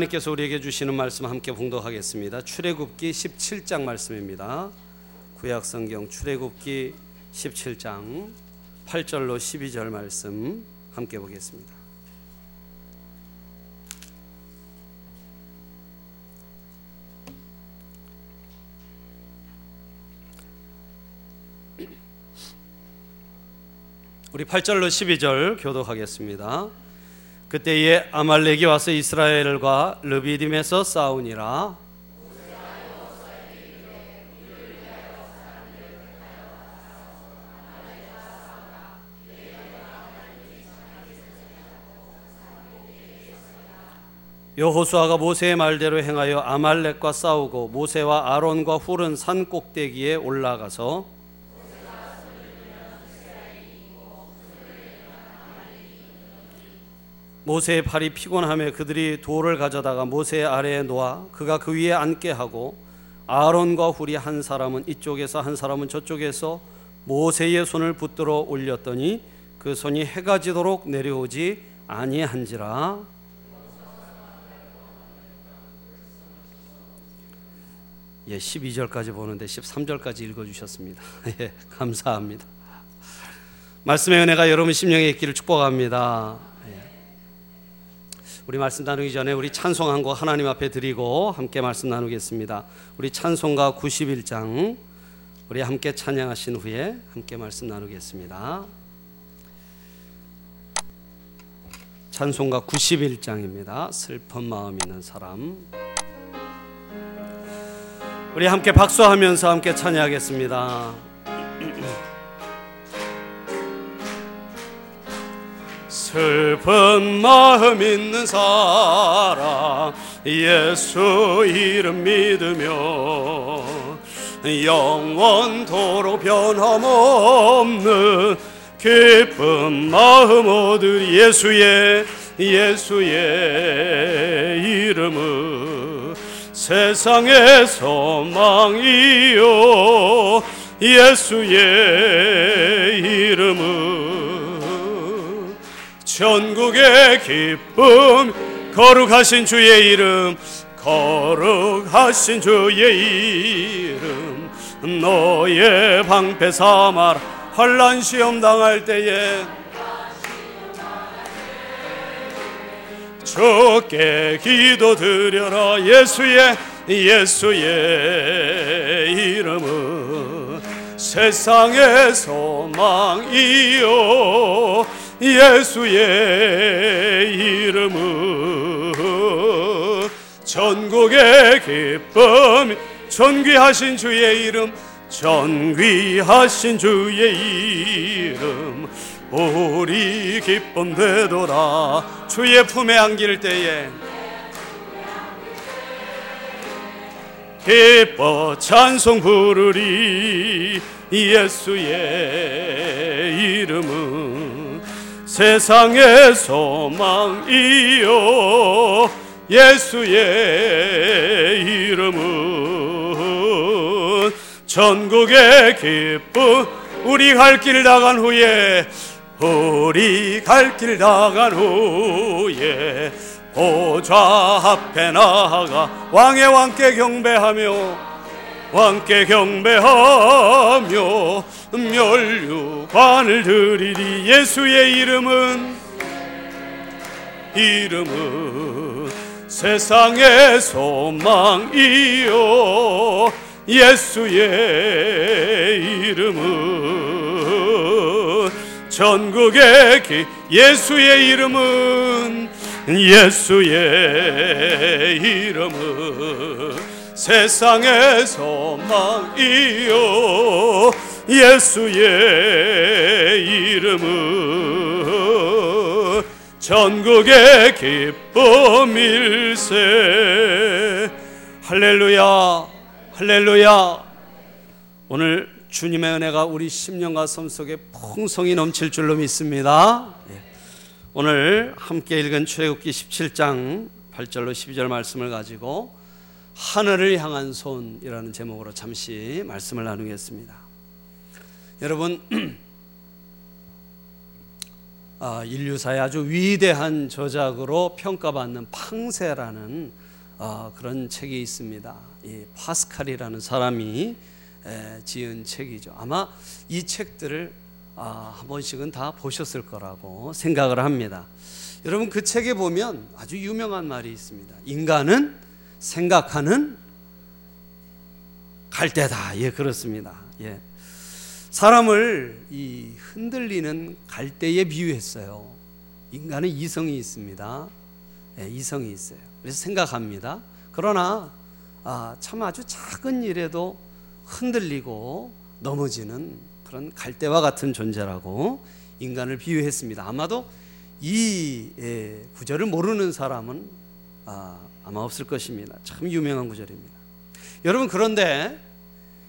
하나님께서 우리에게 주시는 말씀 함께 봉독하겠습니다. 출애굽기 17장 말씀입니다. 구약성경 출애굽기 17장 8절로 12절 말씀 함께 보겠습니다. 우리 8절로 12절 교독하겠습니다. 그때에 아말렉이 와서 이스라엘과 르비딤에서 싸우니라. 여호수아가 모세의 말대로 행하여 아말렉과 싸우고 모세와 아론과 훌은 산 꼭대기에 올라가서 모세의 팔이 피곤하며 그들이 돌을 가져다가 모세의 아래에 놓아 그가 그 위에 앉게 하고, 아론과 훌이 한 사람은 이쪽에서 한 사람은 저쪽에서 모세의 손을 붙들어 올렸더니 그 손이 해가 지도록 내려오지 아니한지라. 예, 12절까지 보는데 13절까지 읽어주셨습니다. 예, 감사합니다. 말씀의 은혜가 여러분 심령에 있기를 축복합니다. 우리 말씀 나누기 전에 우리 찬송 한 곡 하나님 앞에 드리고 함께 말씀 나누겠습니다. 우리 찬송가 91장 우리 함께 찬양하신 후에 함께 말씀 나누겠습니다. 찬송가 91장입니다. 슬픈 마음 있는 사람. 우리 함께 박수하면서 함께 찬양하겠습니다. 슬픈 마음 있는 사람 예수 이름 믿으며 영원토록 변함없는 기쁜 마음 얻을 예수의 이름은 세상의 소망이요 예수의 이름은 전국의 기쁨 거룩하신 주의 이름, 거룩하신 주의 이름 너의 방패 삼아라. 환난 시험 당할 때에 주께 기도드려라. 예수의 이름은 세상의 소망이요 예수의 이름은 전국의 기쁨 전귀하신 주의 이름, 전귀하신 주의 이름 우리 기쁨 되도라. 주의 품에 안길 때에 기뻐 찬송 부르리. 예수의 이름은 세상의 소망이요 예수의 이름은 전국의 기쁨 우리 갈 길 나간 후에 보좌 앞에 나아가 왕의 왕께 경배하며 멸류관을 드리리. 예수의 이름은 세상의 소망이요 예수의 이름은 전국의 예수의 이름은 세상의 소망이요 예수의 이름은 전국의 기쁨일세. 할렐루야, 할렐루야. 오늘 주님의 은혜가 우리 심령과 삶 속에 풍성히 넘칠 줄로 믿습니다. 오늘 함께 읽은 출애굽기 17장 8절로 12절 말씀을 가지고 하늘을 향한 손이라는 제목으로 잠시 말씀을 나누겠습니다. 여러분, 인류사의 아주 위대한 저작으로 평가받는 팡세라는 그런 책이 있습니다. 이 파스칼이라는 사람이 지은 책이죠. 아마 이 책들을 한 번씩은 다 보셨을 거라고 생각을 합니다. 여러분, 그 책에 보면 아주 유명한 말이 있습니다. 인간은 생각하는 갈대다. 예, 그렇습니다. 예. 사람을 이 흔들리는 갈대에 비유했어요. 인간은 이성이 있습니다. 예, 이성이 있어요. 그래서 생각합니다. 그러나 참 아주 작은 일에도 흔들리고 넘어지는 그런 갈대와 같은 존재라고 인간을 비유했습니다. 아마도 이 구절을 모르는 사람은 아마 없을 것입니다. 참 유명한 구절입니다. 여러분, 그런데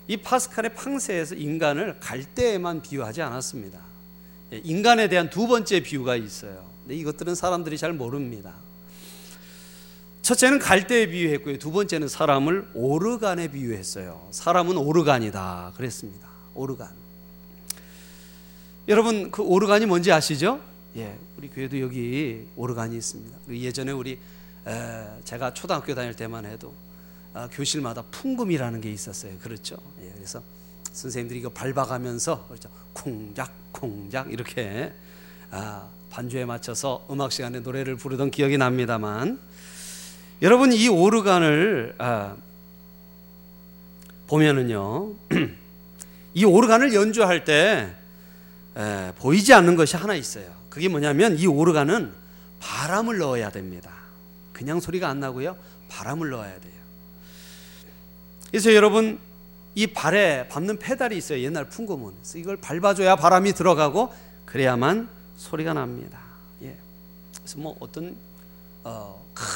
이 파스칼의 팡세에서 인간을 갈대에만 비유하지 않았습니다. 인간에 대한 두 번째 비유가 있어요. 근데 이것들은 사람들이 잘 모릅니다. 첫째는 갈대에 비유했고요. 두 번째는 사람을 오르간에 비유했어요. 사람은 오르간이다 그랬습니다. 오르간. 여러분, 그 오르간이 뭔지 아시죠? 예, 우리 교회도 여기 오르간이 있습니다. 예전에 제가 초등학교 다닐 때만 해도 교실마다 풍금이라는 게 있었어요. 그렇죠? 예, 그래서 선생님들이 이거 밟아가면서 그렇죠? 콩작콩작 이렇게 반주에 맞춰서 음악 시간에 노래를 부르던 기억이 납니다만, 여러분, 이 오르간을 보면은요, 이 오르간을 연주할 때 보이지 않는 것이 하나 있어요. 그게 뭐냐면 이 오르간은 바람을 넣어야 됩니다. 그냥 소리가 안 나고요, 바람을 넣어야 돼요. 그래서 여러분, 이 발에 밟는 페달이 있어요. 옛날 풍금은. 그래서 이걸 밟아줘야 바람이 들어가고 그래야만 소리가 납니다. 예. 그래서 어떤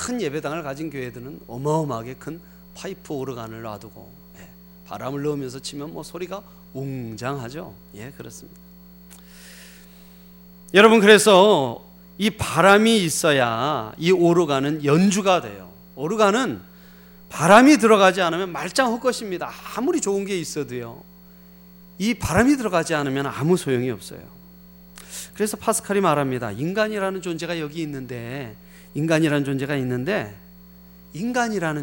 큰 예배당을 가진 교회들은 어마어마하게 큰 파이프 오르간을 놔두고 예, 바람을 넣으면서 치면 소리가 웅장하죠. 예, 그렇습니다. 여러분, 그래서 이 바람이 있어야 이 오르간은 연주가 돼요. 오르간은 바람이 들어가지 않으면 말짱 헛것입니다. 아무리 좋은 게 있어도요, 이 바람이 들어가지 않으면 아무 소용이 없어요. 그래서 파스칼이 말합니다. 인간이라는 존재가 있는데, 인간이라는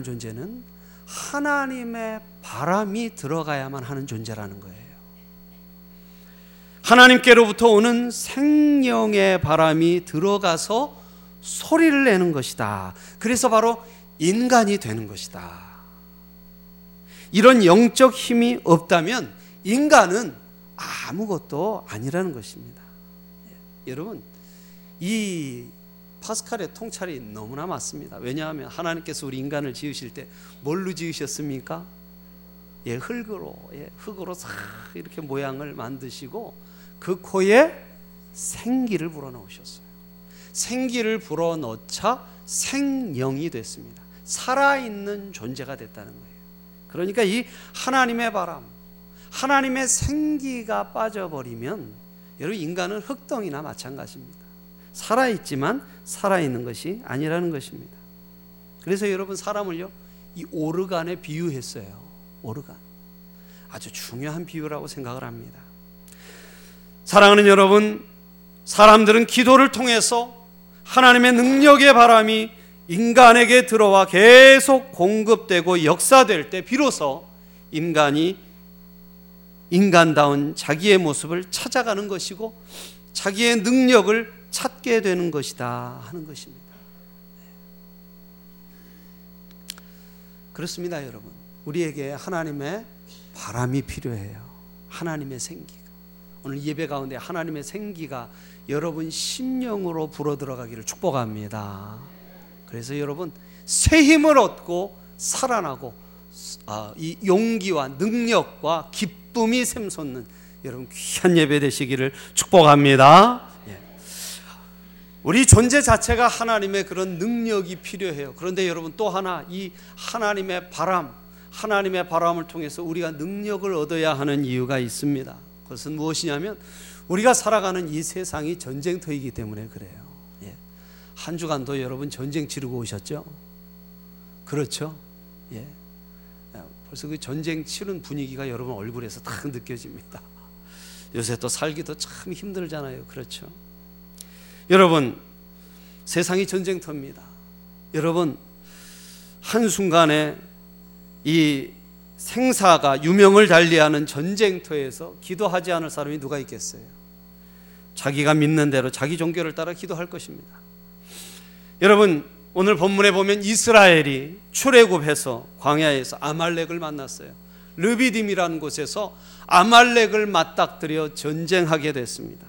존재는 하나님의 바람이 들어가야만 하는 존재라는 거예요. 하나님께로부터 오는 생명의 바람이 들어가서 소리를 내는 것이다. 그래서 바로 인간이 되는 것이다. 이런 영적 힘이 없다면 인간은 아무것도 아니라는 것입니다. 여러분, 이 파스칼의 통찰이 너무나 맞습니다. 왜냐하면 하나님께서 우리 인간을 지으실 때 뭘로 지으셨습니까? 예, 흙으로 싹 이렇게 모양을 만드시고 그 코에 생기를 불어넣으셨어요. 생기를 불어넣자 생명이 됐습니다. 살아있는 존재가 됐다는 거예요. 그러니까 이 하나님의 바람, 하나님의 생기가 빠져버리면 여러분, 인간은 흙덩이나 마찬가지입니다. 살아있지만 살아있는 것이 아니라는 것입니다. 그래서 여러분, 사람을요, 이 오르간에 비유했어요. 오르간. 아주 중요한 비유라고 생각을 합니다. 사랑하는 여러분, 사람들은 기도를 통해서 하나님의 능력의 바람이 인간에게 들어와 계속 공급되고 역사될 때 비로소 인간이 인간다운 자기의 모습을 찾아가는 것이고 자기의 능력을 찾게 되는 것이다 하는 것입니다. 그렇습니다, 여러분. 우리에게 하나님의 바람이 필요해요. 하나님의 생기가. 오늘 예배 가운데 하나님의 생기가 여러분 심령으로 불어들어가기를 축복합니다. 그래서 여러분, 새 힘을 얻고 살아나고 이 용기와 능력과 기쁨이 샘솟는 여러분 귀한 예배 되시기를 축복합니다. 우리 존재 자체가 하나님의 그런 능력이 필요해요. 그런데 여러분, 또 하나, 이 하나님의 바람을 통해서 우리가 능력을 얻어야 하는 이유가 있습니다. 그것은 무엇이냐면 우리가 살아가는 이 세상이 전쟁터이기 때문에 그래요. 예. 한 주간도 여러분 전쟁 치르고 오셨죠? 그렇죠? 예. 벌써 그 전쟁 치른 분위기가 여러분 얼굴에서 딱 느껴집니다. 요새 또 살기도 참 힘들잖아요. 그렇죠? 여러분, 세상이 전쟁터입니다. 여러분, 한순간에 이 생사가 유명을 달리하는 전쟁터에서 기도하지 않을 사람이 누가 있겠어요? 자기가 믿는 대로 자기 종교를 따라 기도할 것입니다. 여러분, 오늘 본문에 보면 이스라엘이 출애굽해서 광야에서 아말렉을 만났어요. 르비딤이라는 곳에서 아말렉을 맞닥뜨려 전쟁하게 됐습니다.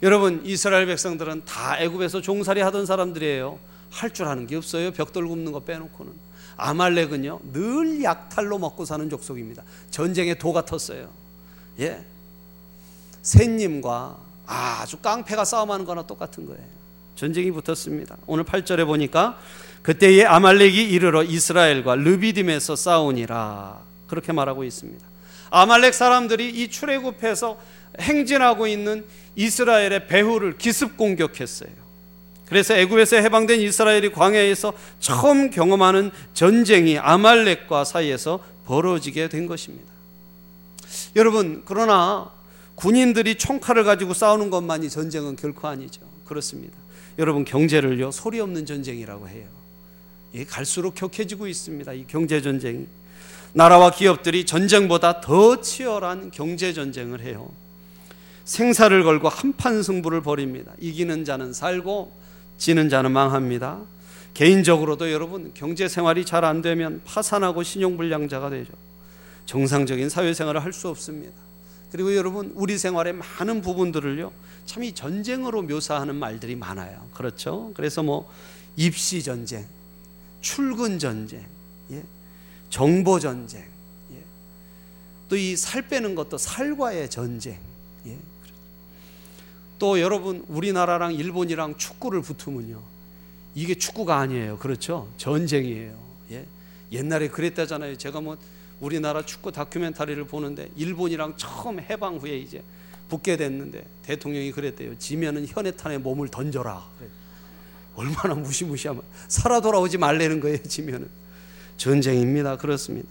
여러분, 이스라엘 백성들은 다 애굽에서 종살이 하던 사람들이에요. 할 줄 아는 게 없어요. 벽돌 굽는 거 빼놓고는. 아말렉은요, 늘 약탈로 먹고 사는 족속입니다. 전쟁에 도가 텄어요. 예, 셋님과 아주 깡패가 싸움하는 거나 똑같은 거예요. 전쟁이 붙었습니다. 오늘 8절에 보니까 그때에 아말렉이 이르러 이스라엘과 르비딤에서 싸우니라, 그렇게 말하고 있습니다. 아말렉 사람들이 이 출애굽해서 행진하고 있는 이스라엘의 배후를 기습 공격했어요. 그래서 애굽에서 해방된 이스라엘이 광야에서 처음 경험하는 전쟁이 아말렉과 사이에서 벌어지게 된 것입니다. 여러분, 그러나 군인들이 총칼을 가지고 싸우는 것만이 전쟁은 결코 아니죠. 그렇습니다. 여러분, 경제를요, 소리 없는 전쟁이라고 해요. 이게 갈수록 격해지고 있습니다. 이 경제 전쟁이. 나라와 기업들이 전쟁보다 더 치열한 경제 전쟁을 해요. 생사를 걸고 한판 승부를 벌입니다. 이기는 자는 살고 지는 자는 망합니다. 개인적으로도 여러분, 경제생활이 잘 안 되면 파산하고 신용불량자가 되죠. 정상적인 사회생활을 할 수 없습니다. 그리고 여러분, 우리 생활의 많은 부분들을요, 참 이 전쟁으로 묘사하는 말들이 많아요. 그렇죠? 그래서 뭐 입시전쟁, 출근전쟁, 예, 정보전쟁, 예, 또 이 살 빼는 것도 살과의 전쟁, 예, 또 여러분, 우리나라랑 일본이랑 축구를 붙으면요, 이게 축구가 아니에요. 그렇죠? 전쟁이에요. 예, 옛날에 그랬다잖아요. 제가 뭐 우리나라 축구 다큐멘터리를 보는데 일본이랑 처음 해방 후에 이제 붙게 됐는데 대통령이 그랬대요. 지면은 현해탄에 몸을 던져라. 얼마나 무시무시하면 살아 돌아오지 말라는 거예요. 지면은 전쟁입니다. 그렇습니다.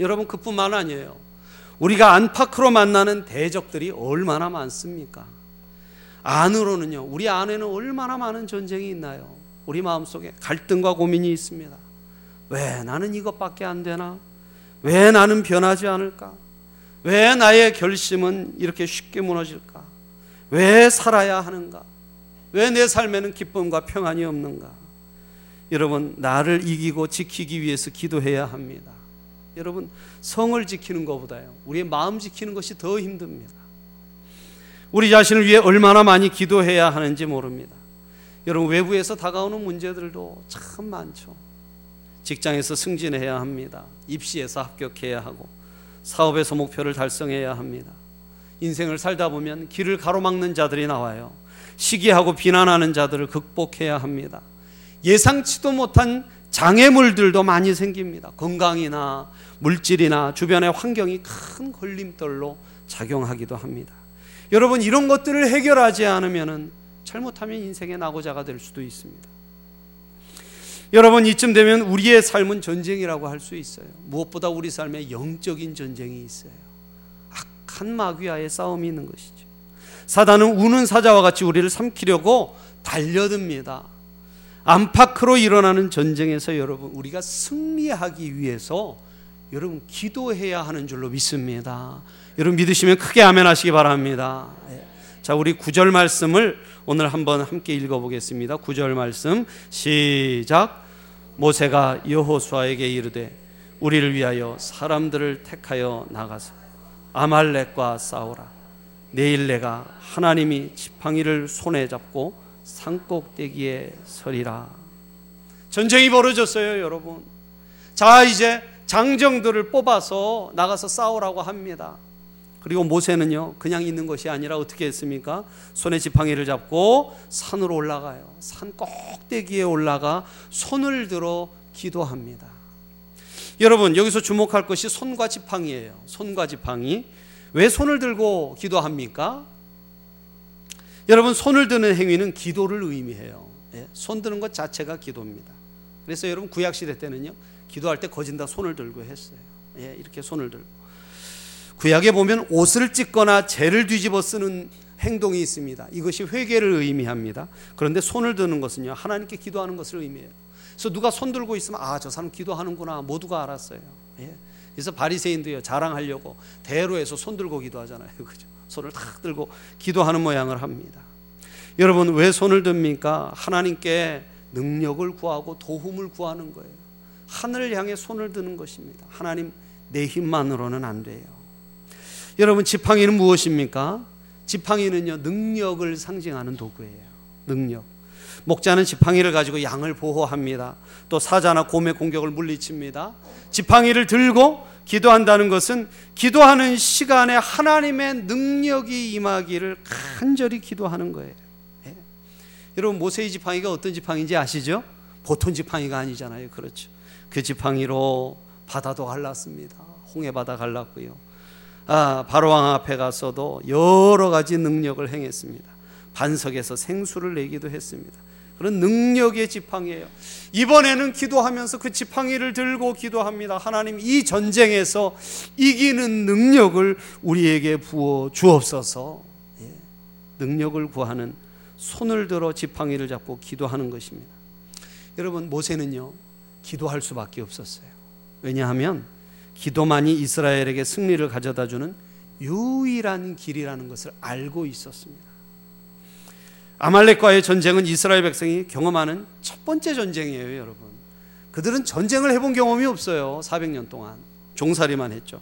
여러분, 그뿐만 아니에요. 우리가 안팎으로 만나는 대적들이 얼마나 많습니까? 안으로는요, 우리 안에는 얼마나 많은 전쟁이 있나요? 우리 마음속에 갈등과 고민이 있습니다. 왜 나는 이것밖에 안 되나? 왜 나는 변하지 않을까? 왜 나의 결심은 이렇게 쉽게 무너질까? 왜 살아야 하는가? 왜 내 삶에는 기쁨과 평안이 없는가? 여러분, 나를 이기고 지키기 위해서 기도해야 합니다. 여러분, 성을 지키는 것보다요, 우리의 마음 지키는 것이 더 힘듭니다. 우리 자신을 위해 얼마나 많이 기도해야 하는지 모릅니다. 여러분, 외부에서 다가오는 문제들도 참 많죠. 직장에서 승진해야 합니다. 입시에서 합격해야 하고, 사업에서 목표를 달성해야 합니다. 인생을 살다 보면 길을 가로막는 자들이 나와요. 시기하고 비난하는 자들을 극복해야 합니다. 예상치도 못한 장애물들도 많이 생깁니다. 건강이나 물질이나 주변의 환경이 큰 걸림돌로 작용하기도 합니다. 여러분, 이런 것들을 해결하지 않으면 잘못하면 인생의 낙오자가 될 수도 있습니다. 여러분, 이쯤 되면 우리의 삶은 전쟁이라고 할 수 있어요. 무엇보다 우리 삶에 영적인 전쟁이 있어요. 악한 마귀와의 싸움이 있는 것이죠. 사단은 우는 사자와 같이 우리를 삼키려고 달려듭니다. 안팎으로 일어나는 전쟁에서 여러분, 우리가 승리하기 위해서 여러분, 기도해야 하는 줄로 믿습니다. 여러분, 믿으시면 크게 아멘 하시기 바랍니다. 자, 우리 9절 말씀을 오늘 한번 함께 읽어보겠습니다. 9절 말씀 시작. 모세가 여호수아에게 이르되 우리를 위하여 사람들을 택하여 나가서 아말렉과 싸우라. 내일 내가 하나님이 지팡이를 손에 잡고 산꼭대기에 서리라. 전쟁이 벌어졌어요. 여러분, 자, 이제 장정들을 뽑아서 나가서 싸우라고 합니다. 그리고 모세는요, 그냥 있는 것이 아니라 어떻게 했습니까? 손에 지팡이를 잡고 산으로 올라가요. 산 꼭대기에 올라가 손을 들어 기도합니다. 여러분, 여기서 주목할 것이 손과 지팡이예요. 손과 지팡이. 왜 손을 들고 기도합니까? 여러분, 손을 드는 행위는 기도를 의미해요. 손 드는 것 자체가 기도입니다. 그래서 여러분, 구약시대 때는요, 기도할 때 거진다 손을 들고 했어요. 이렇게 손을 들고. 구약에 보면 옷을 찢거나 재를 뒤집어 쓰는 행동이 있습니다. 이것이 회개를 의미합니다. 그런데 손을 드는 것은요, 하나님께 기도하는 것을 의미해요. 그래서 누가 손 들고 있으면 아, 저 사람 기도하는구나 모두가 알았어요. 예. 그래서 바리새인도요, 자랑하려고 대로에서 손 들고 기도하잖아요. 그죠? 손을 탁 들고 기도하는 모양을 합니다. 여러분, 왜 손을 듭니까? 하나님께 능력을 구하고 도움을 구하는 거예요. 하늘을 향해 손을 드는 것입니다. 하나님, 내 힘만으로는 안 돼요. 여러분, 지팡이는 무엇입니까? 지팡이는요, 능력을 상징하는 도구예요. 능력. 목자는 지팡이를 가지고 양을 보호합니다. 또 사자나 곰의 공격을 물리칩니다. 지팡이를 들고 기도한다는 것은 기도하는 시간에 하나님의 능력이 임하기를 간절히 기도하는 거예요. 예. 여러분, 모세의 지팡이가 어떤 지팡이인지 아시죠? 보통 지팡이가 아니잖아요. 그렇죠. 그 지팡이로 바다도 갈랐습니다. 홍해바다 갈랐고요. 바로왕 앞에 가서도 여러 가지 능력을 행했습니다. 반석에서 생수를 내기도 했습니다. 그런 능력의 지팡이에요. 이번에는 기도하면서 그 지팡이를 들고 기도합니다. 하나님, 이 전쟁에서 이기는 능력을 우리에게 부어 주옵소서. 예. 능력을 구하는, 손을 들어 지팡이를 잡고 기도하는 것입니다. 여러분, 모세는요, 기도할 수밖에 없었어요. 왜냐하면 기도만이 이스라엘에게 승리를 가져다주는 유일한 길이라는 것을 알고 있었습니다. 아말렉과의 전쟁은 이스라엘 백성이 경험하는 첫 번째 전쟁이에요, 여러분. 그들은 전쟁을 해본 경험이 없어요. 400년 동안 종살이만 했죠.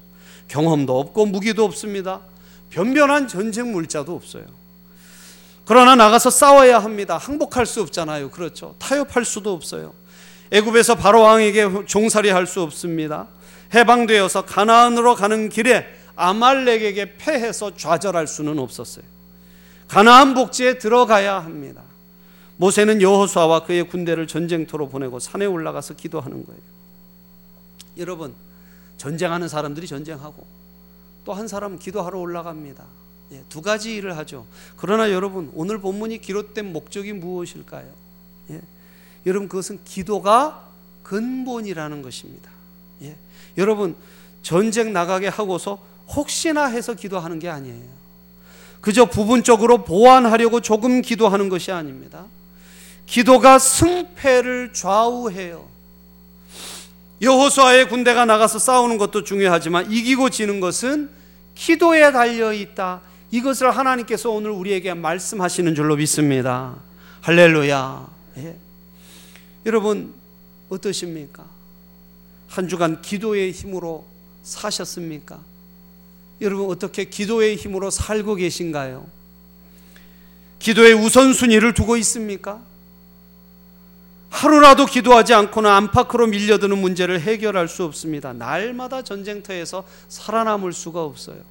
경험도 없고 무기도 없습니다. 변변한 전쟁 물자도 없어요. 그러나 나가서 싸워야 합니다. 항복할 수 없잖아요. 그렇죠. 타협할 수도 없어요. 애굽에서 바로 왕에게 종살이할 수 없습니다. 해방되어서 가나안으로 가는 길에 아말렉에게 패해서 좌절할 수는 없었어요. 가나안 복지에 들어가야 합니다. 모세는 여호수아와 그의 군대를 전쟁터로 보내고 산에 올라가서 기도하는 거예요. 여러분, 전쟁하는 사람들이 전쟁하고 또 한 사람은 기도하러 올라갑니다. 예, 두 가지 일을 하죠. 그러나 여러분, 오늘 본문이 기록된 목적이 무엇일까요? 예, 여러분, 그것은 기도가 근본이라는 것입니다. 예, 여러분, 전쟁 나가게 하고서 혹시나 해서 기도하는 게 아니에요. 그저 부분적으로 보완하려고 조금 기도하는 것이 아닙니다. 기도가 승패를 좌우해요. 여호수아의 군대가 나가서 싸우는 것도 중요하지만 이기고 지는 것은 기도에 달려있다. 이것을 하나님께서 오늘 우리에게 말씀하시는 줄로 믿습니다. 할렐루야. 예. 여러분, 어떠십니까? 한 주간 기도의 힘으로 사셨습니까? 여러분, 어떻게 기도의 힘으로 살고 계신가요? 기도의 우선순위를 두고 있습니까? 하루라도 기도하지 않고는 안팎으로 밀려드는 문제를 해결할 수 없습니다. 날마다 전쟁터에서 살아남을 수가 없어요.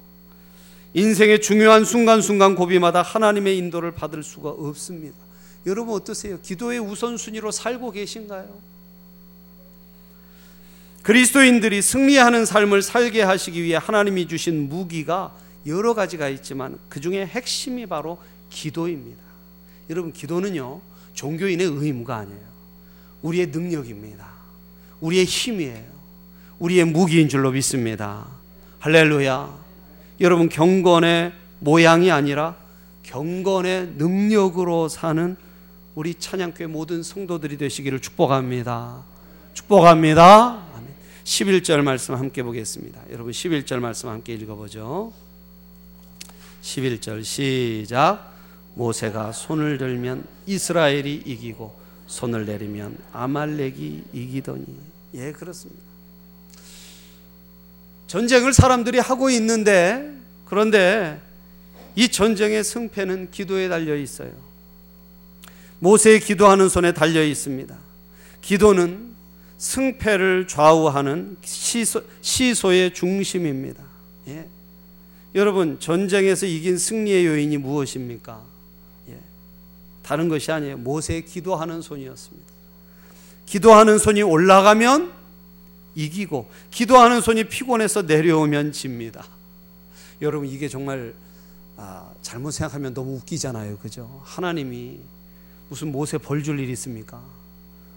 인생의 중요한 순간순간 고비마다 하나님의 인도를 받을 수가 없습니다. 여러분, 어떠세요? 기도의 우선순위로 살고 계신가요? 그리스도인들이 승리하는 삶을 살게 하시기 위해 하나님이 주신 무기가 여러 가지가 있지만 그 중에 핵심이 바로 기도입니다. 여러분, 기도는요, 종교인의 의무가 아니에요. 우리의 능력입니다. 우리의 힘이에요. 우리의 무기인 줄로 믿습니다. 할렐루야. 여러분, 경건의 모양이 아니라 경건의 능력으로 사는 우리 찬양교회 모든 성도들이 되시기를 축복합니다. 축복합니다. 11절 말씀 함께 보겠습니다. 여러분, 11절 말씀 함께 읽어보죠. 11절 시작. 모세가 손을 들면 이스라엘이 이기고 손을 내리면 아말렉이 이기더니. 예, 그렇습니다. 전쟁을 사람들이 하고 있는데, 그런데 이 전쟁의 승패는 기도에 달려 있어요. 모세의 기도하는 손에 달려 있습니다. 기도는 승패를 좌우하는 시소의 중심입니다. 예. 여러분, 전쟁에서 이긴 승리의 요인이 무엇입니까? 예. 다른 것이 아니에요. 모세의 기도하는 손이었습니다. 기도하는 손이 올라가면 이기고 기도하는 손이 피곤해서 내려오면 집니다. 여러분, 이게 정말 잘못 생각하면 너무 웃기잖아요. 그죠? 하나님이 무슨 모세 벌 줄 일이 있습니까?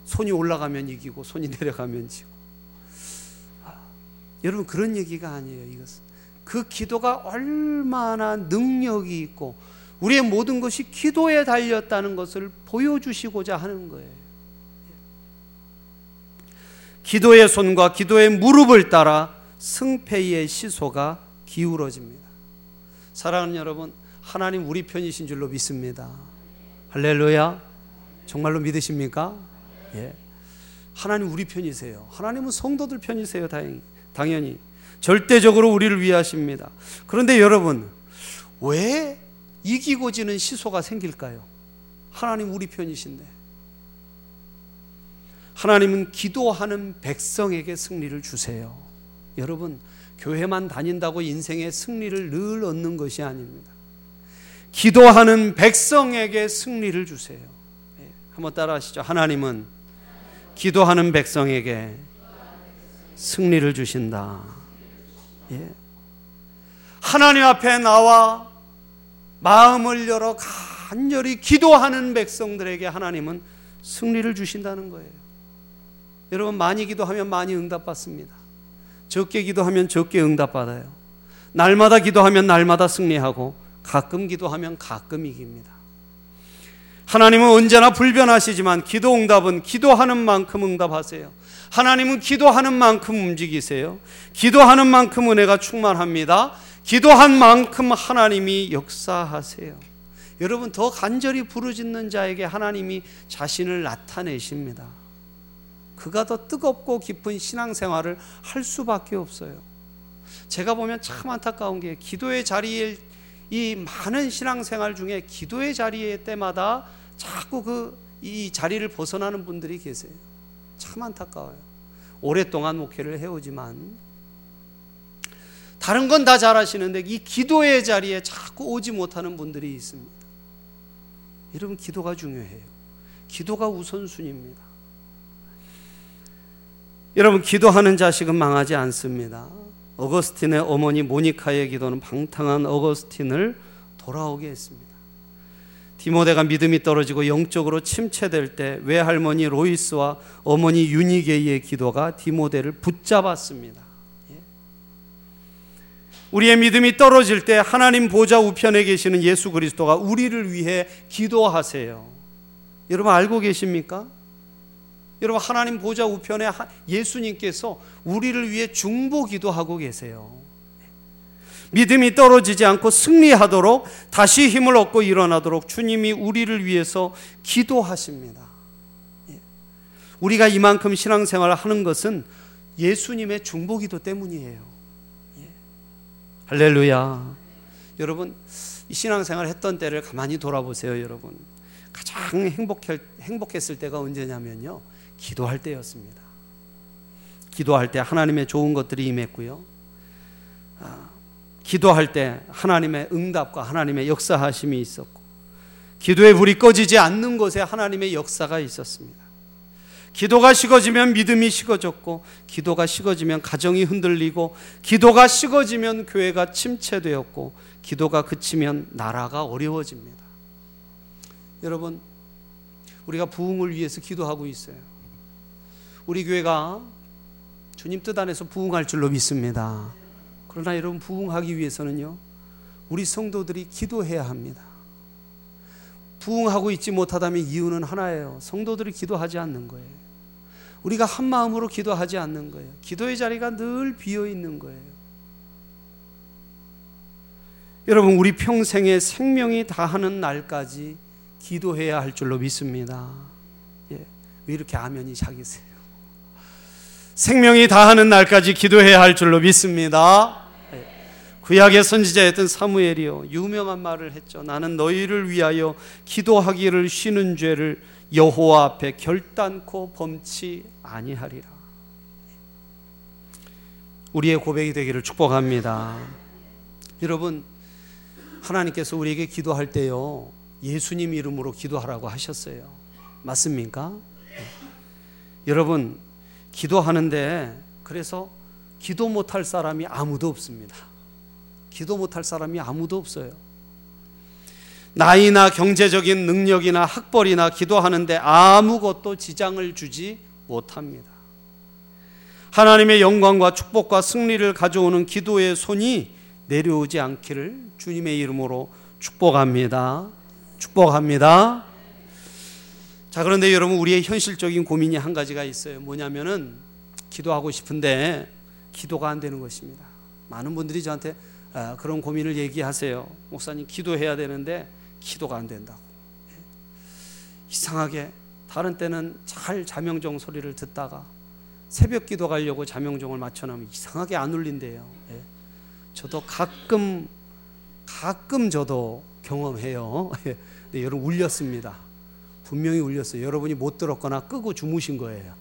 손이 올라가면 이기고 손이 내려가면 지고. 여러분, 그런 얘기가 아니에요. 이것은 그 기도가 얼마나 능력이 있고 우리의 모든 것이 기도에 달렸다는 것을 보여주시고자 하는 거예요. 기도의 손과 기도의 무릎을 따라 승패의 시소가 기울어집니다. 사랑하는 여러분, 하나님 우리 편이신 줄로 믿습니다. 할렐루야. 정말로 믿으십니까? 예. 하나님 우리 편이세요. 하나님은 성도들 편이세요. 당연히 절대적으로 우리를 위하십니다. 그런데 여러분, 왜 이기고 지는 시소가 생길까요? 하나님 우리 편이신데. 하나님은 기도하는 백성에게 승리를 주세요. 여러분, 교회만 다닌다고 인생의 승리를 늘 얻는 것이 아닙니다. 기도하는 백성에게 승리를 주세요. 예, 한번 따라하시죠. 하나님은 기도하는 백성에게 승리를 주신다. 예. 하나님 앞에 나와 마음을 열어 간절히 기도하는 백성들에게 하나님은 승리를 주신다는 거예요. 여러분, 많이 기도하면 많이 응답받습니다. 적게 기도하면 적게 응답받아요. 날마다 기도하면 날마다 승리하고, 가끔 기도하면 가끔 이깁니다. 하나님은 언제나 불변하시지만 기도 응답은 기도하는 만큼 응답하세요. 하나님은 기도하는 만큼 움직이세요. 기도하는 만큼 은혜가 충만합니다. 기도한 만큼 하나님이 역사하세요. 여러분, 더 간절히 부르짖는 자에게 하나님이 자신을 나타내십니다. 그가 더 뜨겁고 깊은 신앙생활을 할 수밖에 없어요. 제가 보면 참 안타까운 게, 기도의 자리에 이 많은 신앙생활 중에 기도의 자리에 때마다 자꾸 이 자리를 벗어나는 분들이 계세요. 참 안타까워요. 오랫동안 목회를 해오지만 다른 건 다 잘하시는데 이 기도의 자리에 자꾸 오지 못하는 분들이 있습니다. 여러분, 기도가 중요해요. 기도가 우선순위입니다. 여러분, 기도하는 자식은 망하지 않습니다. 어거스틴의 어머니 모니카의 기도는 방탕한 어거스틴을 돌아오게 했습니다. 디모데가 믿음이 떨어지고 영적으로 침체될 때 외할머니 로이스와 어머니 유니게이의 기도가 디모데를 붙잡았습니다. 우리의 믿음이 떨어질 때 하나님 보좌 우편에 계시는 예수 그리스도가 우리를 위해 기도하세요. 여러분, 알고 계십니까? 여러분, 하나님 보좌 우편에 예수님께서 우리를 위해 중보 기도하고 계세요. 믿음이 떨어지지 않고 승리하도록, 다시 힘을 얻고 일어나도록 주님이 우리를 위해서 기도하십니다. 우리가 이만큼 신앙생활을 하는 것은 예수님의 중보 기도 때문이에요. 할렐루야. 여러분, 신앙생활 했던 때를 가만히 돌아보세요. 여러분, 가장 행복했을 때가 언제냐면요, 기도할 때였습니다. 기도할 때 하나님의 좋은 것들이 임했고요, 기도할 때 하나님의 응답과 하나님의 역사하심이 있었고, 기도의 불이 꺼지지 않는 곳에 하나님의 역사가 있었습니다. 기도가 식어지면 믿음이 식어졌고, 기도가 식어지면 가정이 흔들리고, 기도가 식어지면 교회가 침체되었고, 기도가 그치면 나라가 어려워집니다. 여러분, 우리가 부흥을 위해서 기도하고 있어요. 우리 교회가 주님 뜻 안에서 부흥할 줄로 믿습니다. 그러나 여러분, 부흥하기 위해서는요, 우리 성도들이 기도해야 합니다. 부흥하고 있지 못하다면 이유는 하나예요. 성도들이 기도하지 않는 거예요. 우리가 한 마음으로 기도하지 않는 거예요. 기도의 자리가 늘 비어 있는 거예요. 여러분, 우리 평생의 생명이 다하는 날까지 기도해야 할 줄로 믿습니다. 예, 왜 이렇게 아멘이 작으세요? 생명이 다하는 날까지 기도해야 할 줄로 믿습니다. 예. 구약의 선지자였던 사무엘이요, 유명한 말을 했죠. 나는 너희를 위하여 기도하기를 쉬는 죄를 여호와 앞에 결단코 범치 아니하리라. 우리의 고백이 되기를 축복합니다. 여러분, 하나님께서 우리에게 기도할 때요, 예수님 이름으로 기도하라고 하셨어요. 맞습니까? 네. 여러분, 기도하는데 그래서 기도 못할 사람이 아무도 없습니다. 기도 못할 사람이 아무도 없어요. 나이나 경제적인 능력이나 학벌이나 기도하는데 아무것도 지장을 주지 못합니다. 하나님의 영광과 축복과 승리를 가져오는 기도의 손이 내려오지 않기를 주님의 이름으로 축복합니다. 축복합니다. 자, 그런데 여러분, 우리의 현실적인 고민이 한 가지가 있어요. 뭐냐면은 기도하고 싶은데 기도가 안 되는 것입니다. 많은 분들이 저한테 그런 고민을 얘기하세요. 목사님, 기도해야 되는데 기도가 안 된다고. 이상하게 다른 때는 잘 자명종 소리를 듣다가 새벽 기도 가려고 자명종을 맞춰놓으면 이상하게 안 울린대요. 예. 저도 가끔 저도 경험해요. 예. 근데 여러분, 울렸습니다. 분명히 울렸어요. 여러분이 못 들었거나 끄고 주무신 거예요.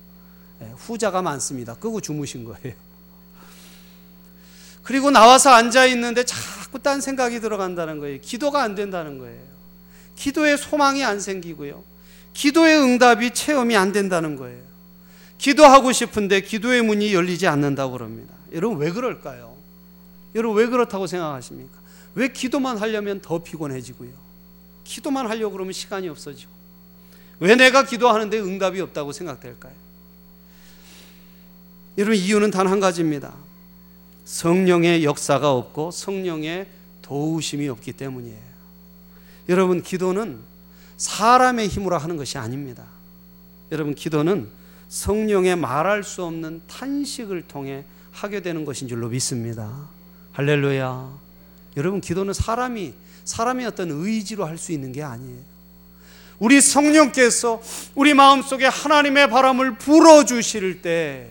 예. 후자가 많습니다. 끄고 주무신 거예요. 그리고 나와서 앉아있는데 자꾸 딴 생각이 들어간다는 거예요. 기도가 안 된다는 거예요. 기도에 소망이 안 생기고요. 기도의 응답이 체험이 안 된다는 거예요. 기도하고 싶은데 기도의 문이 열리지 않는다고 그럽니다. 여러분, 왜 그럴까요? 여러분, 왜 그렇다고 생각하십니까? 왜 기도만 하려면 더 피곤해지고요? 기도만 하려고 그러면 시간이 없어지고, 왜 내가 기도하는데 응답이 없다고 생각될까요? 여러분, 이유는 단 한 가지입니다. 성령의 역사가 없고 성령의 도우심이 없기 때문이에요. 여러분, 기도는 사람의 힘으로 하는 것이 아닙니다. 여러분, 기도는 성령의 말할 수 없는 탄식을 통해 하게 되는 것인 줄로 믿습니다. 할렐루야. 여러분, 기도는 사람이 어떤 의지로 할 수 있는 게 아니에요. 우리 성령께서 우리 마음속에 하나님의 바람을 불어주실 때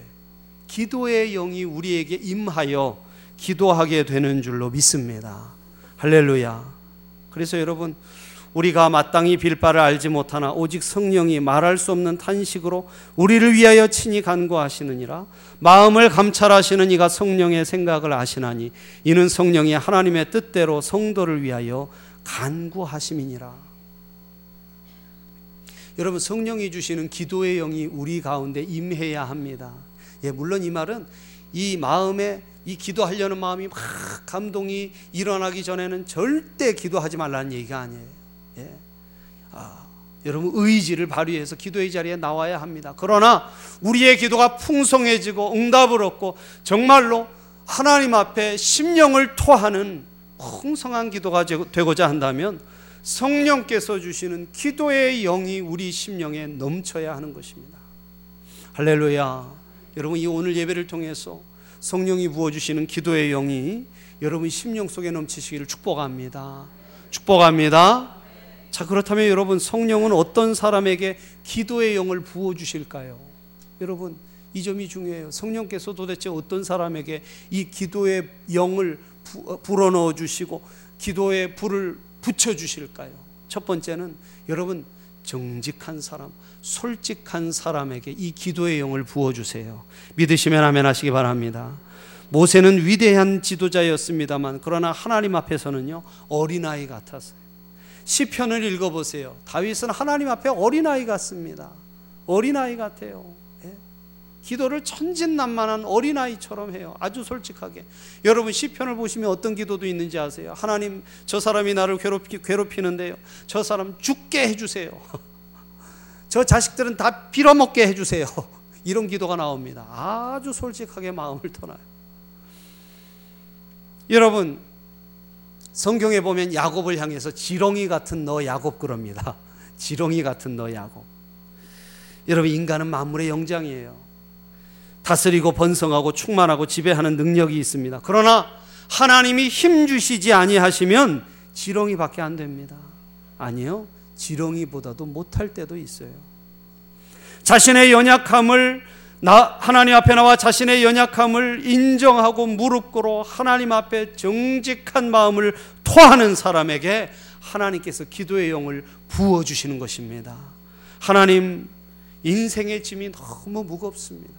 기도의 영이 우리에게 임하여 기도하게 되는 줄로 믿습니다. 할렐루야. 그래서 여러분, 우리가 마땅히 빌 바를 알지 못하나 오직 성령이 말할 수 없는 탄식으로 우리를 위하여 친히 간구하시느니라. 마음을 감찰하시는 이가 성령의 생각을 아시나니 이는 성령이 하나님의 뜻대로 성도를 위하여 간구하심이니라. 여러분, 성령이 주시는 기도의 영이 우리 가운데 임해야 합니다. 예, 물론 이 말은 이 마음에 이 기도하려는 마음이 막 감동이 일어나기 전에는 절대 기도하지 말라는 얘기가 아니에요. 예. 여러분, 의지를 발휘해서 기도의 자리에 나와야 합니다. 그러나 우리의 기도가 풍성해지고 응답을 얻고 정말로 하나님 앞에 심령을 토하는 풍성한 기도가 되고자 한다면 성령께서 주시는 기도의 영이 우리 심령에 넘쳐야 하는 것입니다. 할렐루야. 여러분, 이 오늘 예배를 통해서 성령이 부어주시는 기도의 영이 여러분 심령 속에 넘치시기를 축복합니다. 축복합니다. 자, 그렇다면 여러분, 성령은 어떤 사람에게 기도의 영을 부어주실까요? 여러분, 이 점이 중요해요. 성령께서 도대체 어떤 사람에게 이 기도의 영을 불어넣어 주시고 기도의 불을 붙여주실까요? 첫 번째는 여러분, 정직한 사람, 솔직한 사람에게 이 기도의 영을 부어주세요. 믿으시면 아멘 하시기 바랍니다. 모세는 위대한 지도자였습니다만 그러나 하나님 앞에서는요, 어린아이 같았어요. 시편을 읽어보세요. 다윗은 하나님 앞에 어린아이 같습니다. 어린아이 같아요. 예? 기도를 천진난만한 어린아이처럼 해요. 아주 솔직하게. 여러분, 시편을 보시면 어떤 기도도 있는지 아세요? 하나님, 저 사람이 나를 괴롭히는데요, 저 사람 죽게 해주세요. 저 자식들은 다 빌어먹게 해주세요. 이런 기도가 나옵니다. 아주 솔직하게 마음을 터나요. 여러분, 성경에 보면 야곱을 향해서 지렁이 같은 너 야곱 그럽니다. 지렁이 같은 너 야곱. 여러분, 인간은 만물의 영장이에요. 다스리고 번성하고 충만하고 지배하는 능력이 있습니다. 그러나 하나님이 힘 주시지 아니하시면 지렁이밖에 안 됩니다. 아니요, 지렁이보다도 못할 때도 있어요. 자신의 연약함을 하나님 앞에 나와 자신의 연약함을 인정하고 무릎 꿇어 하나님 앞에 정직한 마음을 토하는 사람에게 하나님께서 기도의 영을 부어주시는 것입니다. 하나님, 인생의 짐이 너무 무겁습니다.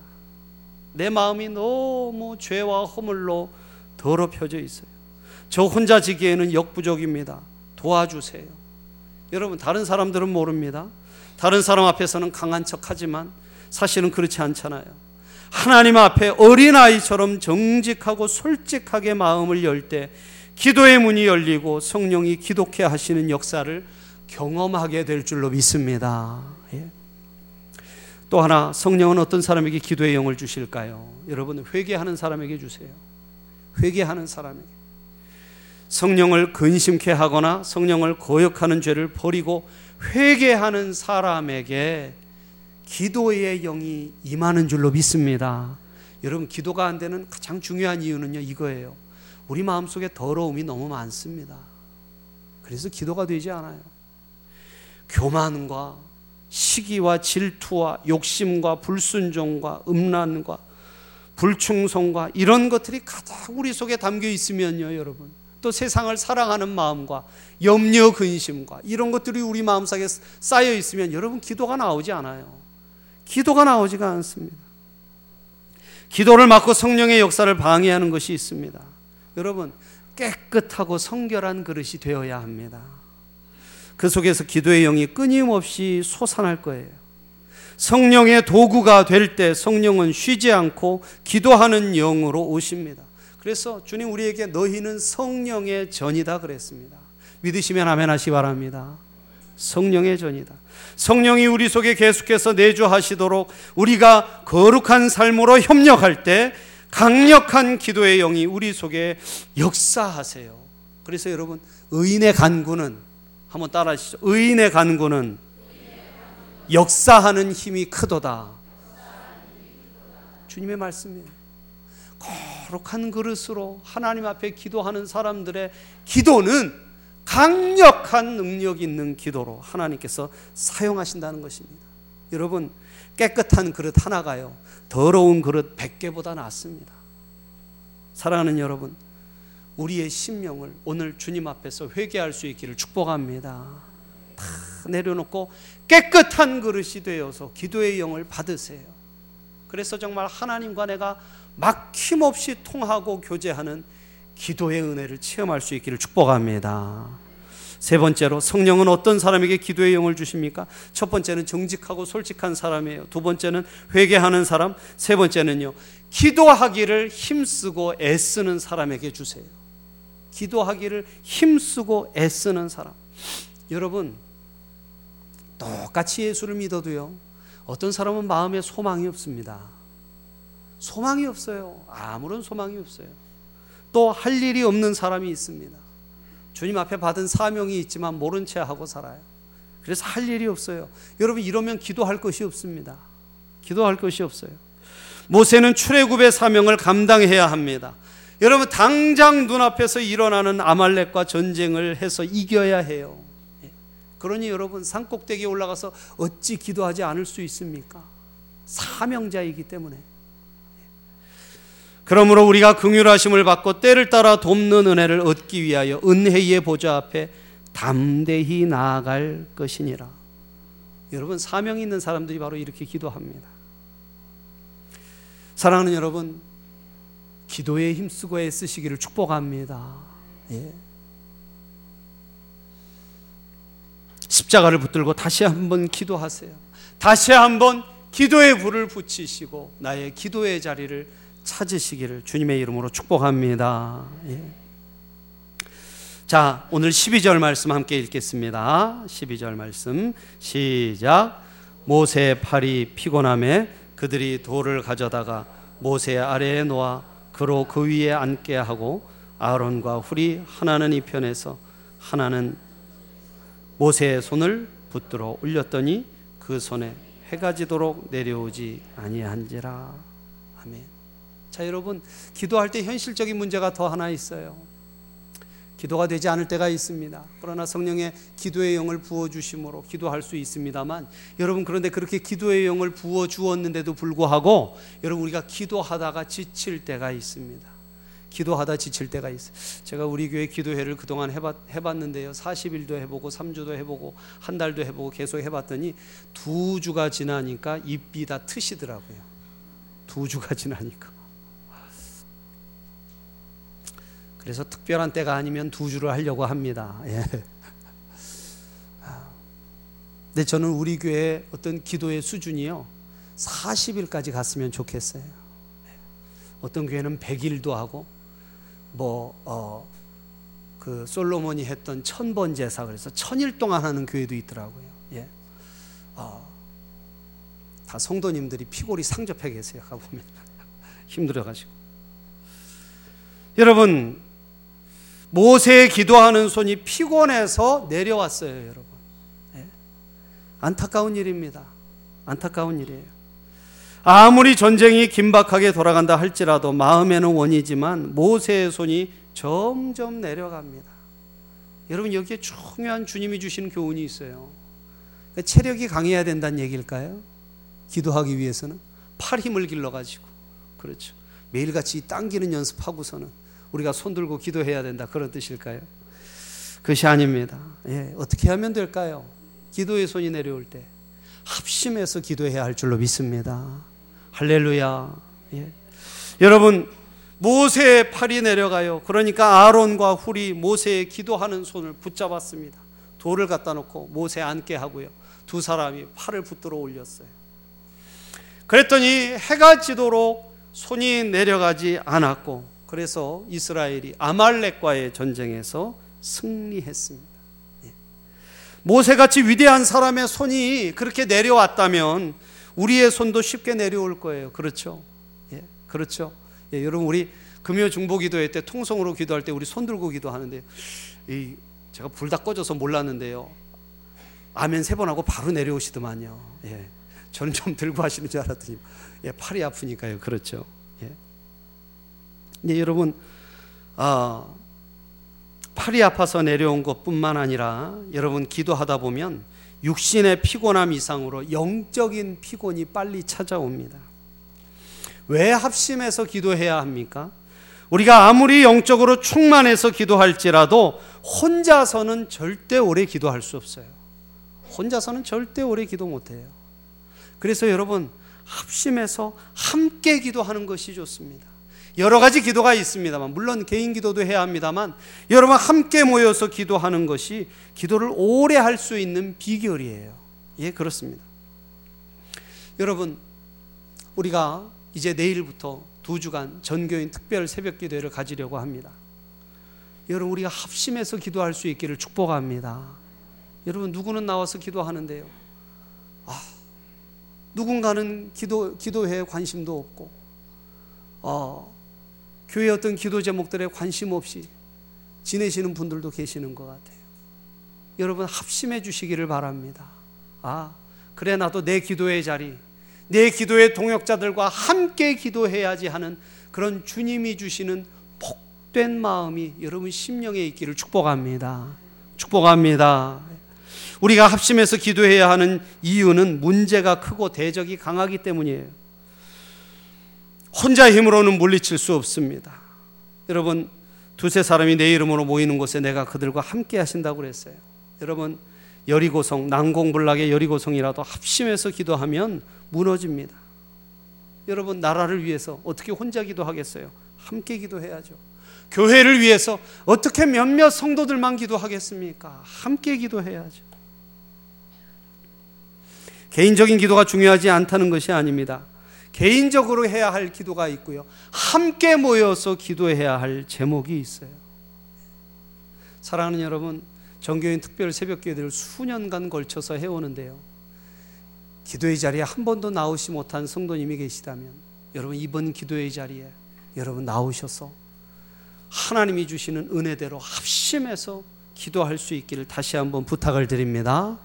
내 마음이 너무 죄와 허물로 더럽혀져 있어요. 저 혼자 지기에는 역부족입니다. 도와주세요. 여러분, 다른 사람들은 모릅니다. 다른 사람 앞에서는 강한 척하지만 사실은 그렇지 않잖아요. 하나님 앞에 어린아이처럼 정직하고 솔직하게 마음을 열 때 기도의 문이 열리고 성령이 기도케 하시는 역사를 경험하게 될 줄로 믿습니다. 예. 또 하나, 성령은 어떤 사람에게 기도의 영을 주실까요? 여러분, 회개하는 사람에게 주세요. 회개하는 사람에게. 성령을 근심케 하거나 성령을 거역하는 죄를 버리고 회개하는 사람에게 기도의 영이 임하는 줄로 믿습니다. 여러분, 기도가 안 되는 가장 중요한 이유는요, 이거예요. 우리 마음속에 더러움이 너무 많습니다. 그래서 기도가 되지 않아요. 교만과 시기와 질투와 욕심과 불순종과 음란과 불충성과 이런 것들이 가득 우리 속에 담겨 있으면요, 여러분, 또 세상을 사랑하는 마음과 염려 근심과 이런 것들이 우리 마음속에 쌓여 있으면 여러분, 기도가 나오지 않아요. 기도가 나오지가 않습니다. 기도를 막고 성령의 역사를 방해하는 것이 있습니다. 여러분, 깨끗하고 성결한 그릇이 되어야 합니다. 그 속에서 기도의 영이 끊임없이 솟아날 거예요. 성령의 도구가 될 때 성령은 쉬지 않고 기도하는 영으로 오십니다. 그래서 주님 우리에게 너희는 성령의 전이다 그랬습니다. 믿으시면 아멘하시기 바랍니다. 성령의 전이다. 성령이 우리 속에 계속해서 내주하시도록 우리가 거룩한 삶으로 협력할 때 강력한 기도의 영이 우리 속에 역사하세요. 그래서 여러분, 의인의 간구는 한번 따라 하시죠. 의인의 간구는 역사하는 힘이 크도다. 주님의 말씀이에요. 거룩한 그릇으로 하나님 앞에 기도하는 사람들의 기도는 강력한 능력 있는 기도로 하나님께서 사용하신다는 것입니다. 여러분, 깨끗한 그릇 하나가요, 더러운 그릇 100개보다 낫습니다. 사랑하는 여러분, 우리의 심령을 오늘 주님 앞에서 회개할 수 있기를 축복합니다. 다 내려놓고 깨끗한 그릇이 되어서 기도의 영을 받으세요. 그래서 정말 하나님과 내가 막힘없이 통하고 교제하는 기도의 은혜를 체험할 수 있기를 축복합니다. 세 번째로, 성령은 어떤 사람에게 기도의 영을 주십니까? 첫 번째는 정직하고 솔직한 사람이에요. 두 번째는 회개하는 사람. 세 번째는요, 기도하기를 힘쓰고 애쓰는 사람에게 주세요. 기도하기를 힘쓰고 애쓰는 사람. 여러분, 똑같이 예수를 믿어도요, 어떤 사람은 마음에 소망이 없습니다. 소망이 없어요. 아무런 소망이 없어요. 또 할 일이 없는 사람이 있습니다. 주님 앞에 받은 사명이 있지만 모른 채 하고 살아요. 그래서 할 일이 없어요. 여러분, 이러면 기도할 것이 없습니다. 기도할 것이 없어요. 모세는 출애굽의 사명을 감당해야 합니다. 여러분, 당장 눈앞에서 일어나는 아말렉과 전쟁을 해서 이겨야 해요. 그러니 여러분, 산 꼭대기에 올라가서 어찌 기도하지 않을 수 있습니까? 사명자이기 때문에. 그러므로 우리가 긍휼하심을 받고 때를 따라 돕는 은혜를 얻기 위하여 은혜의 보좌 앞에 담대히 나아갈 것이니라. 여러분, 사명이 있는 사람들이 바로 이렇게 기도합니다. 사랑하는 여러분, 기도에 힘쓰고 애쓰시기를 축복합니다. 예. 십자가를 붙들고 다시 한번 기도하세요. 다시 한번 기도의 불을 붙이시고 나의 기도의 자리를 찾으시기를 주님의 이름으로 축복합니다. 예. 자, 오늘 12절 말씀 함께 읽겠습니다. 12절 말씀 시작. 모세의 팔이 피곤함에 그들이 돌을 가져다가 모세 아래에 놓아 그로 그 위에 앉게 하고 아론과 훌이 하나는 이 편에서 하나는 모세의 손을 붙들어 올렸더니 그 손에 해가 지도록 내려오지 아니한지라. 아멘. 자, 여러분, 기도할 때 현실적인 문제가 더 하나 있어요. 기도가 되지 않을 때가 있습니다. 그러나 성령의 기도의 영을 부어주심으로 기도할 수 있습니다만, 여러분, 그런데 그렇게 기도의 영을 부어주었는데도 불구하고 여러분, 우리가 기도하다가 지칠 때가 있습니다. 기도하다 지칠 때가 있어요. 제가 우리 교회 기도회를 그동안 해봤는데요, 40일도 해보고 3주도 해보고 한 달도 해보고 계속 해봤더니 2주가 지나니까 입이 다 트시더라고요. 2주가 지나니까. 그래서 특별한 때가 아니면 2주를 하려고 합니다. 예. 근데 저는 우리 교회 어떤 기도의 수준이요, 40일까지 갔으면 좋겠어요. 어떤 교회는 100일도 하고 그 솔로몬이 했던 1000번 제사, 그래서 1000일 동안 하는 교회도 있더라고요. 예. 다 성도님들이 피골이 상접해 계세요. 가보면 힘들어가시고. 여러분, 모세의 기도하는 손이 피곤해서 내려왔어요, 여러분. 네. 안타까운 일입니다. 안타까운 일이에요. 아무리 전쟁이 긴박하게 돌아간다 할지라도 마음에는 원이지만 모세의 손이 점점 내려갑니다. 여러분, 여기에 중요한 주님이 주신 교훈이 있어요. 그러니까 체력이 강해야 된다는 얘기일까요? 기도하기 위해서는 팔 힘을 길러가지고, 그렇죠, 매일같이 당기는 연습하고서는 우리가 손 들고 기도해야 된다, 그런 뜻일까요? 그것이 아닙니다. 예, 어떻게 하면 될까요? 기도의 손이 내려올 때 합심해서 기도해야 할 줄로 믿습니다. 할렐루야. 예. 여러분, 모세의 팔이 내려가요. 그러니까 아론과 훌이 모세의 기도하는 손을 붙잡았습니다. 돌을 갖다 놓고 모세 앉게 하고요, 두 사람이 팔을 붙들어 올렸어요. 그랬더니 해가 지도록 손이 내려가지 않았고, 그래서 이스라엘이 아말렉과의 전쟁에서 승리했습니다. 모세같이 위대한 사람의 손이 그렇게 내려왔다면 우리의 손도 쉽게 내려올 거예요. 그렇죠? 예, 그렇죠. 예, 여러분, 우리 금요 중보 기도회 때 통성으로 기도할 때 우리 손 들고 기도하는데, 제가 불 다 꺼져서 몰랐는데요, 아멘 3번 하고 바로 내려오시더만요. 예, 저는 좀 들고 하시는 줄 알았더니 팔이 아프니까요. 그렇죠. 예. 예, 여러분, 팔이 아파서 내려온 것뿐만 아니라 여러분, 기도하다 보면 육신의 피곤함 이상으로 영적인 피곤이 빨리 찾아옵니다. 왜 합심해서 기도해야 합니까? 우리가 아무리 영적으로 충만해서 기도할지라도 혼자서는 절대 오래 기도할 수 없어요. 혼자서는 절대 오래 기도 못해요. 그래서 여러분, 합심해서 함께 기도하는 것이 좋습니다. 여러 가지 기도가 있습니다만, 물론 개인 기도도 해야 합니다만, 여러분 함께 모여서 기도하는 것이 기도를 오래 할 수 있는 비결이에요. 예, 그렇습니다. 여러분, 우리가 이제 내일부터 2주간 전교인 특별 새벽 기도회를 가지려고 합니다. 여러분, 우리가 합심해서 기도할 수 있기를 축복합니다. 여러분, 누구는 나와서 기도하는데요, 누군가는 기도회에 관심도 없고, 교회 어떤 기도 제목들에 관심 없이 지내시는 분들도 계시는 것 같아요. 여러분, 합심해 주시기를 바랍니다. 그래, 나도 내 기도의 자리, 내 기도의 동역자들과 함께 기도해야지 하는 그런 주님이 주시는 복된 마음이 여러분 심령에 있기를 축복합니다. 축복합니다. 우리가 합심해서 기도해야 하는 이유는 문제가 크고 대적이 강하기 때문이에요. 혼자 힘으로는 물리칠 수 없습니다. 여러분, 2-3 사람이 내 이름으로 모이는 곳에 내가 그들과 함께 하신다고 그랬어요. 여러분, 여리고성, 난공불락의 여리고성이라도 합심해서 기도하면 무너집니다. 여러분, 나라를 위해서 어떻게 혼자 기도하겠어요? 함께 기도해야죠. 교회를 위해서 어떻게 몇몇 성도들만 기도하겠습니까? 함께 기도해야죠. 개인적인 기도가 중요하지 않다는 것이 아닙니다. 개인적으로 해야 할 기도가 있고요, 함께 모여서 기도해야 할 제목이 있어요. 사랑하는 여러분, 전교인 특별 새벽 기도회를 수년간 걸쳐서 해오는데요, 기도의 자리에 한 번도 나오지 못한 성도님이 계시다면 여러분, 이번 기도의 자리에 여러분 나오셔서 하나님이 주시는 은혜대로 합심해서 기도할 수 있기를 다시 한번 부탁을 드립니다.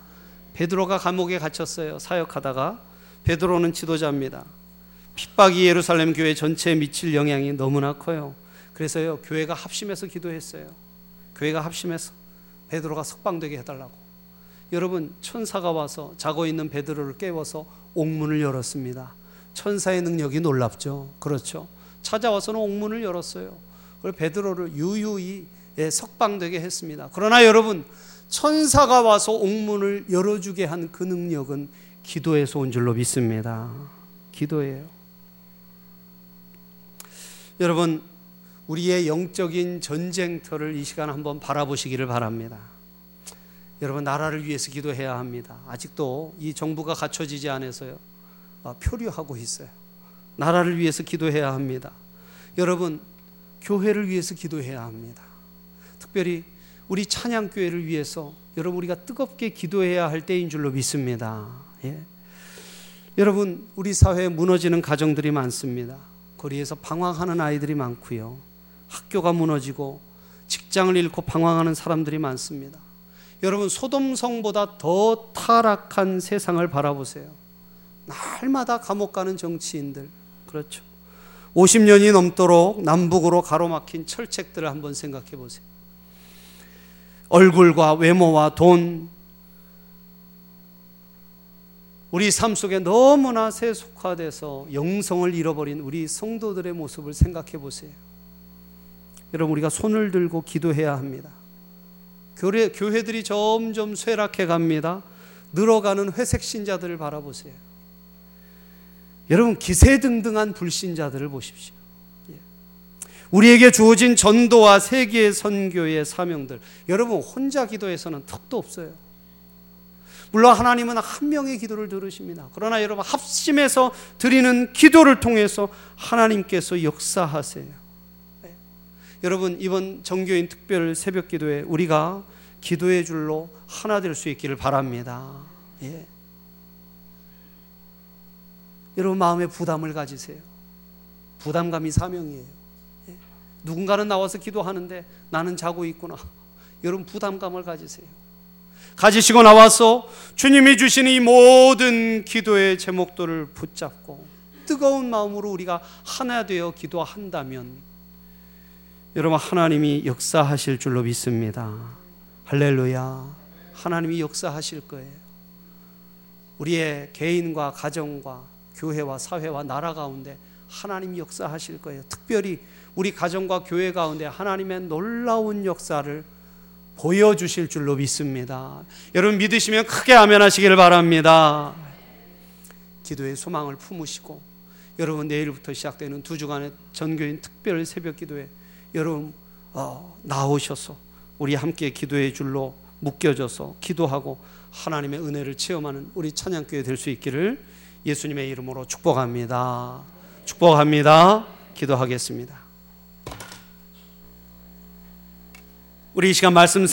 베드로가 감옥에 갇혔어요. 사역하다가. 베드로는 지도자입니다. 핍박이 예루살렘 교회 전체에 미칠 영향이 너무나 커요. 그래서요, 교회가 합심해서 기도했어요. 교회가 합심해서 베드로가 석방되게 해달라고. 여러분, 천사가 와서 자고 있는 베드로를 깨워서 옥문을 열었습니다. 천사의 능력이 놀랍죠. 그렇죠. 찾아와서는 옥문을 열었어요. 그리고 베드로를 유유히 석방되게 했습니다. 그러나 여러분, 천사가 와서 옥문을 열어주게 한 그 능력은 기도에서 온 줄로 믿습니다. 기도예요. 여러분, 우리의 영적인 전쟁터를 이 시간 한번 바라보시기를 바랍니다. 여러분, 나라를 위해서 기도해야 합니다. 아직도 이 정부가 갖춰지지 않아서요, 표류하고 있어요. 나라를 위해서 기도해야 합니다. 여러분, 교회를 위해서 기도해야 합니다. 특별히 우리 찬양교회를 위해서 여러분, 우리가 뜨겁게 기도해야 할 때인 줄로 믿습니다. 예. 여러분, 우리 사회에 무너지는 가정들이 많습니다. 거리에서 방황하는 아이들이 많고요, 학교가 무너지고 직장을 잃고 방황하는 사람들이 많습니다. 여러분, 소돔성보다 더 타락한 세상을 바라보세요. 날마다 감옥 가는 정치인들, 그렇죠. 50년이 넘도록 남북으로 가로막힌 철책들을 한번 생각해 보세요. 얼굴과 외모와 돈, 우리 삶 속에 너무나 세속화돼서 영성을 잃어버린 우리 성도들의 모습을 생각해 보세요. 여러분, 우리가 손을 들고 기도해야 합니다. 교회들이 점점 쇠락해 갑니다. 늘어가는 회색 신자들을 바라보세요. 여러분, 기세등등한 불신자들을 보십시오. 우리에게 주어진 전도와 세계 선교의 사명들, 여러분, 혼자 기도해서는 턱도 없어요. 물론 하나님은 한 명의 기도를 들으십니다. 그러나 여러분, 합심해서 드리는 기도를 통해서 하나님께서 역사하세요. 여러분, 이번 정교인 특별 새벽 기도에 우리가 기도의 줄로 하나 될 수 있기를 바랍니다. 여러분, 마음에 부담을 가지세요. 부담감이 사명이에요. 누군가는 나와서 기도하는데 나는 자고 있구나. 여러분, 부담감을 가지세요. 가지시고 나와서 주님이 주시는 이 모든 기도의 제목들을 붙잡고 뜨거운 마음으로 우리가 하나 되어 기도한다면 여러분, 하나님이 역사하실 줄로 믿습니다. 할렐루야. 하나님이 역사하실 거예요. 우리의 개인과 가정과 교회와 사회와 나라 가운데 하나님이 역사하실 거예요. 특별히 우리 가정과 교회 가운데 하나님의 놀라운 역사를 보여주실 줄로 믿습니다. 여러분, 믿으시면 크게 아멘하시기를 바랍니다. 기도의 소망을 품으시고 여러분, 내일부터 시작되는 2주간의 전교인 특별 새벽 기도에 여러분 나오셔서 우리 함께 기도의 줄로 묶여져서 기도하고 하나님의 은혜를 체험하는 우리 찬양교회 될 수 있기를 예수님의 이름으로 축복합니다. 축복합니다. 기도하겠습니다. 우리 이 시간 말씀